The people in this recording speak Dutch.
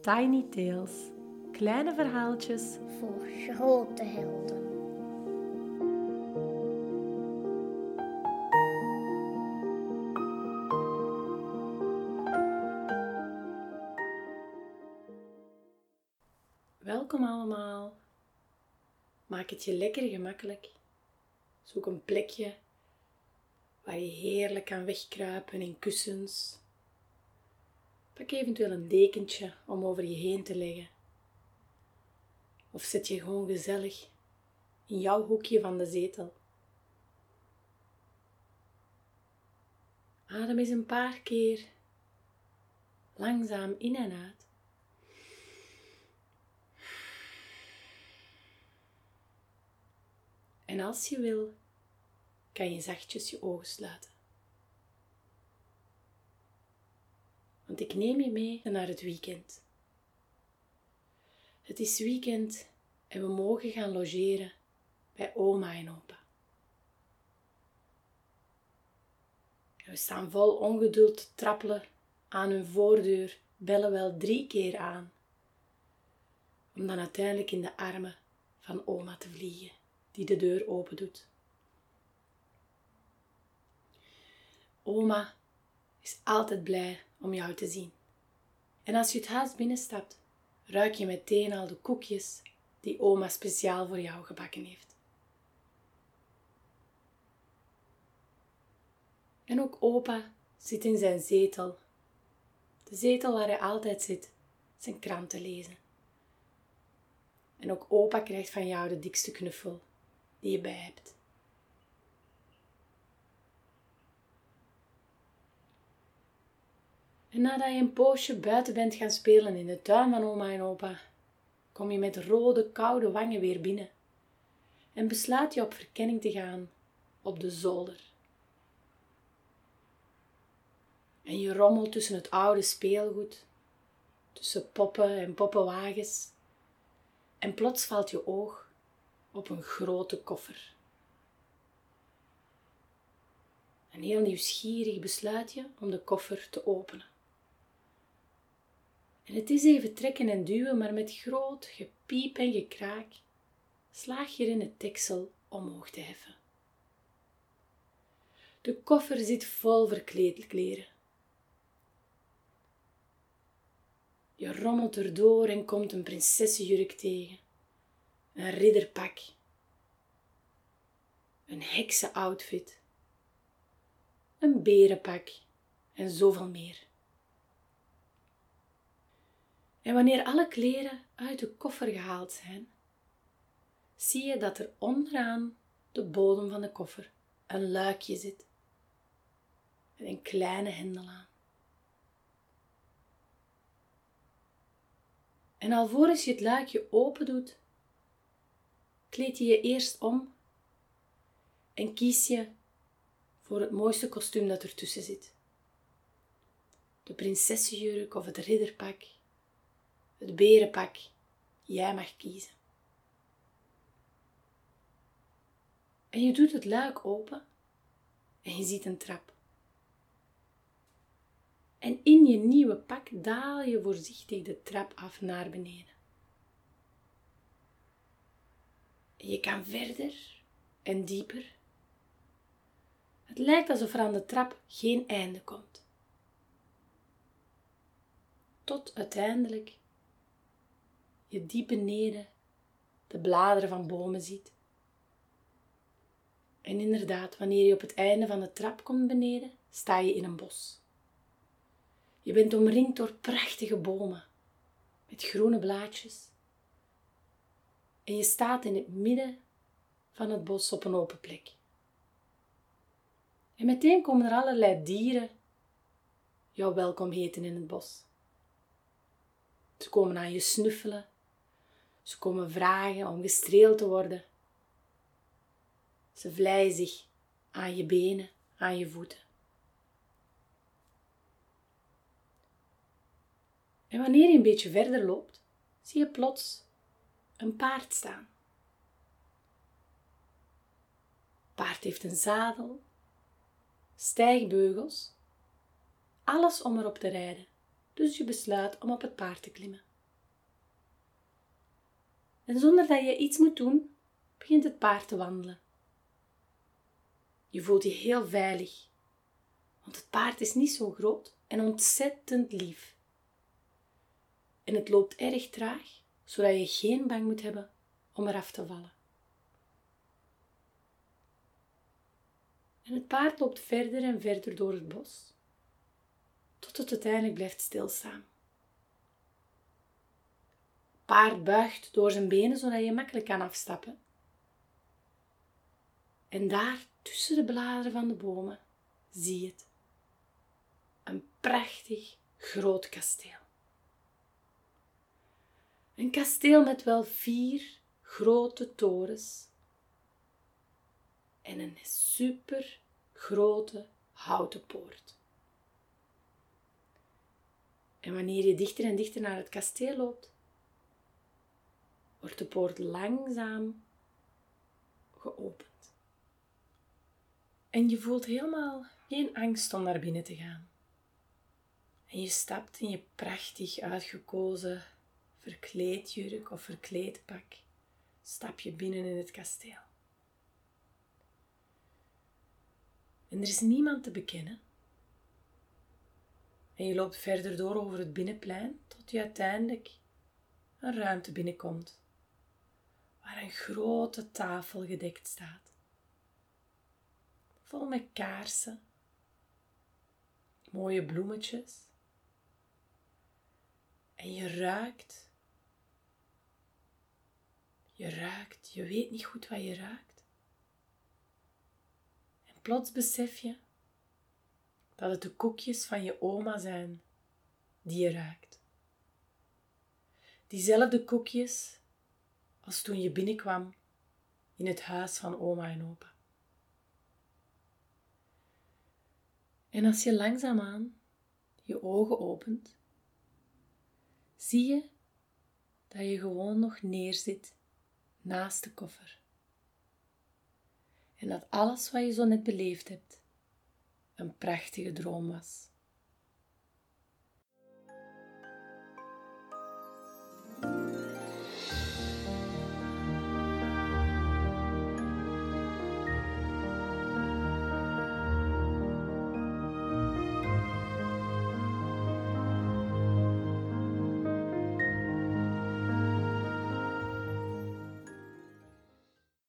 Tiny Tales. Kleine verhaaltjes voor grote helden. Welkom allemaal. Maak het je lekker gemakkelijk. Zoek een plekje waar je heerlijk kan wegkruipen in kussens. Pak eventueel een dekentje om over je heen te leggen. Of zet je gewoon gezellig in jouw hoekje van de zetel. Adem eens een paar keer langzaam in en uit. En als je wil, kan je zachtjes je ogen sluiten. Want ik neem je mee naar het weekend. Het is weekend en we mogen gaan logeren bij oma en opa. En we staan vol ongeduld te trappelen aan hun voordeur, bellen wel 3 keer aan. Om dan uiteindelijk in de armen van oma te vliegen, die de deur open doet. Oma is altijd blij om jou te zien. En als je het huis binnenstapt, ruik je meteen al de koekjes die oma speciaal voor jou gebakken heeft. En ook opa zit in zijn zetel. De zetel waar hij altijd zit, zijn krant te lezen. En ook opa krijgt van jou de dikste knuffel die je bij hebt. En nadat je een poosje buiten bent gaan spelen in de tuin van oma en opa, kom je met rode, koude wangen weer binnen en besluit je op verkenning te gaan op de zolder. En je rommelt tussen het oude speelgoed, tussen poppen en poppenwagens, en plots valt je oog op een grote koffer. En heel nieuwsgierig besluit je om de koffer te openen. En het is even trekken en duwen, maar met groot gepiep en gekraak slaag je erin het deksel omhoog te heffen. De koffer zit vol verkleedkleren. Je rommelt erdoor en komt een prinsessenjurk tegen, een ridderpak, een heksenoutfit, een berenpak en zoveel meer. En wanneer alle kleren uit de koffer gehaald zijn, zie je dat er onderaan de bodem van de koffer een luikje zit met een kleine hendel aan. En alvorens je het luikje open doet, kleed je je eerst om en kies je voor het mooiste kostuum dat ertussen zit. De prinsessenjurk of het ridderpak, het berenpak, jij mag kiezen. En je doet het luik open en je ziet een trap. En in je nieuwe pak daal je voorzichtig de trap af naar beneden. En je kan verder en dieper. Het lijkt alsof er aan de trap geen einde komt. Tot uiteindelijk je diep beneden de bladeren van bomen ziet. En inderdaad, wanneer je op het einde van de trap komt beneden, sta je in een bos. Je bent omringd door prachtige bomen met groene blaadjes. En je staat in het midden van het bos op een open plek. En meteen komen er allerlei dieren jou welkom heten in het bos. Ze komen aan je snuffelen. Ze komen vragen om gestreeld te worden. Ze vlijen zich aan je benen, aan je voeten. En wanneer je een beetje verder loopt, zie je plots een paard staan. Het paard heeft een zadel, stijgbeugels, alles om erop te rijden dus je besluit om op het paard te klimmen. En zonder dat je iets moet doen, begint het paard te wandelen. Je voelt je heel veilig, want het paard is niet zo groot en ontzettend lief. En het loopt erg traag, zodat je geen bang moet hebben om eraf te vallen. En het paard loopt verder en verder door het bos, tot het uiteindelijk blijft stilstaan. Het paard buigt door zijn benen, zodat je makkelijk kan afstappen. En daar, tussen de bladeren van de bomen, zie je het. Een prachtig groot kasteel. Een kasteel met wel 4 grote torens en een super grote houten poort. En wanneer je dichter en dichter naar het kasteel loopt, wordt de poort langzaam geopend. En je voelt helemaal geen angst om naar binnen te gaan. En je stapt in je prachtig uitgekozen verkleedjurk of verkleedpak, stap je binnen in het kasteel. En er is niemand te bekennen. En je loopt verder door over het binnenplein, tot je uiteindelijk een ruimte binnenkomt, waar een grote tafel gedekt staat, vol met kaarsen, mooie bloemetjes. En je ruikt, je weet niet goed wat je ruikt. En plots besef je dat het de koekjes van je oma zijn die je ruikt. Diezelfde koekjes als toen je binnenkwam in het huis van oma en opa. En als je langzaamaan je ogen opent, zie je dat je gewoon nog neerzit naast de koffer. En dat alles wat je zo net beleefd hebt, een prachtige droom was.